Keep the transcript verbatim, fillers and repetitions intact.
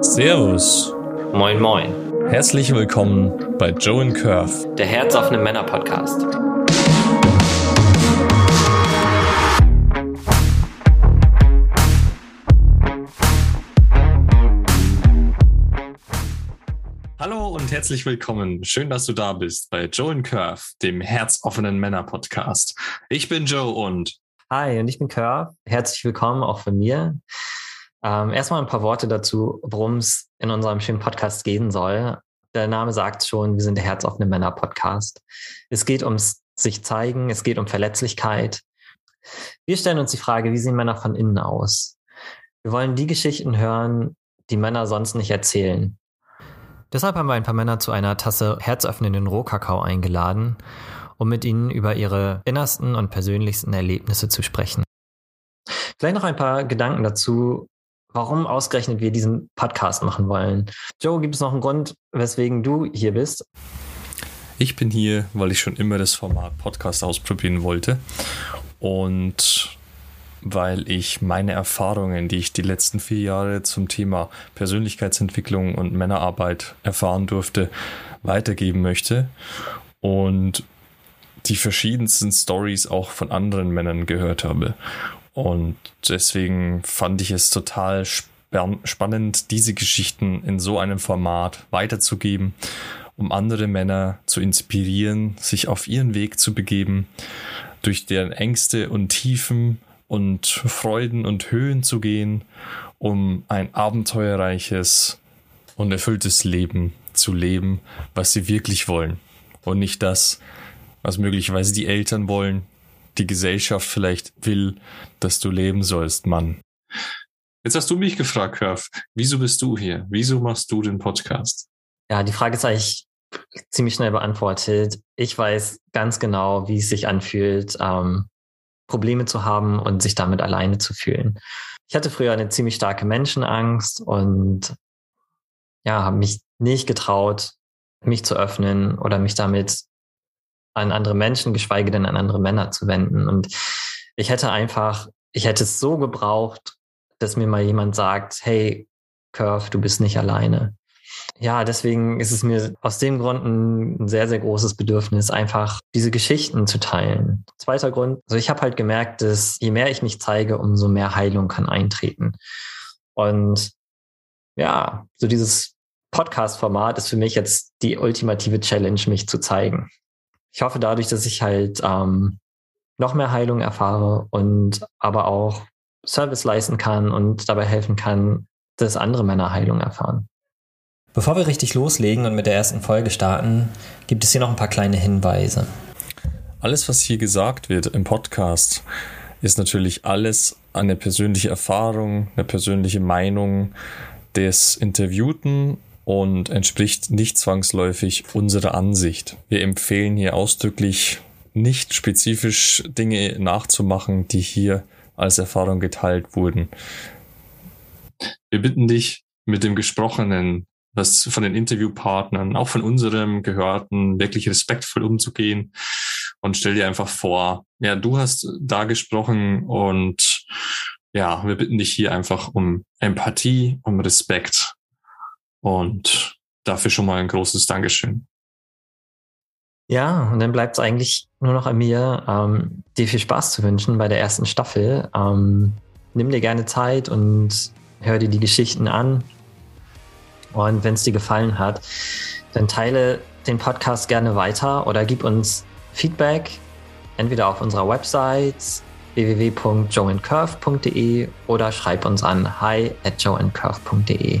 Servus. Moin moin. Herzlich willkommen bei Joe and Coerv, der herzoffene Männer-Podcast. Hallo und herzlich willkommen. Schön, dass du da bist bei Joe and Coerv, dem herzoffenen Männer-Podcast. Ich bin Joe und... Hi, und ich bin Coerv. Herzlich willkommen auch von mir. Ähm, erstmal ein paar Worte dazu, worum es in unserem schönen Podcast gehen soll. Der Name sagt schon, wir sind der herzoffene Männer-Podcast. Es geht ums sich zeigen, es geht um Verletzlichkeit. Wir stellen uns die Frage, wie sehen Männer von innen aus? Wir wollen die Geschichten hören, die Männer sonst nicht erzählen. Deshalb haben wir ein paar Männer zu einer Tasse herzöffnenden Rohkakao eingeladen, um mit ihnen über ihre innersten und persönlichsten Erlebnisse zu sprechen. Vielleicht noch ein paar Gedanken dazu, warum ausgerechnet wir diesen Podcast machen wollen. Joe, gibt es noch einen Grund, weswegen du hier bist? Ich bin hier, weil ich schon immer das Format Podcast ausprobieren wollte und weil ich meine Erfahrungen, die ich die letzten vier Jahre zum Thema Persönlichkeitsentwicklung und Männerarbeit erfahren durfte, weitergeben möchte und die verschiedensten Stories auch von anderen Männern gehört habe. Und deswegen fand ich es total spann- spannend, diese Geschichten in so einem Format weiterzugeben, um andere Männer zu inspirieren, sich auf ihren Weg zu begeben, durch deren Ängste und Tiefen und Freuden und Höhen zu gehen, um ein abenteuerreiches und erfülltes Leben zu leben, was sie wirklich wollen und nicht das, was möglicherweise die Eltern wollen, die Gesellschaft vielleicht will, dass du leben sollst, Mann. Jetzt hast du mich gefragt, Coerv, wieso bist du hier? Wieso machst du den Podcast? Ja, die Frage ist eigentlich ziemlich schnell beantwortet. Ich weiß ganz genau, wie es sich anfühlt, ähm, Probleme zu haben und sich damit alleine zu fühlen. Ich hatte früher eine ziemlich starke Menschenangst und ja, habe mich nicht getraut, mich zu öffnen oder mich damit an andere Menschen, geschweige denn an andere Männer zu wenden. Und ich hätte einfach, ich hätte es so gebraucht, dass mir mal jemand sagt, hey, Coerv, du bist nicht alleine. Ja, deswegen ist es mir aus dem Grund ein sehr, sehr großes Bedürfnis, einfach diese Geschichten zu teilen. Zweiter Grund, also ich habe halt gemerkt, dass je mehr ich mich zeige, umso mehr Heilung kann eintreten. Und ja, so dieses Podcast-Format ist für mich jetzt die ultimative Challenge, mich zu zeigen. Ich hoffe dadurch, dass ich halt ähm, noch mehr Heilung erfahre und aber auch Service leisten kann und dabei helfen kann, dass andere Männer Heilung erfahren. Bevor wir richtig loslegen und mit der ersten Folge starten, gibt es hier noch ein paar kleine Hinweise. Alles, was hier gesagt wird im Podcast, ist natürlich alles eine persönliche Erfahrung, eine persönliche Meinung des Interviewten und entspricht nicht zwangsläufig unserer Ansicht. Wir empfehlen hier ausdrücklich, nicht spezifisch Dinge nachzumachen, die hier als Erfahrung geteilt wurden. Wir bitten dich, mit dem Gesprochenen, was von den Interviewpartnern, auch von unserem Gehörten, wirklich respektvoll umzugehen und stell dir einfach vor, ja, du hast da gesprochen und ja, wir bitten dich hier einfach um Empathie, um Respekt. Und dafür schon mal ein großes Dankeschön. Ja, und dann bleibt es eigentlich nur noch an mir, ähm, dir viel Spaß zu wünschen bei der ersten Staffel. Ähm, nimm dir gerne Zeit und hör dir die Geschichten an. Und wenn es dir gefallen hat, dann teile den Podcast gerne weiter oder gib uns Feedback, entweder auf unserer Website w w w punkt joe and coerv punkt de oder schreib uns an hi at joe and coerv punkt de.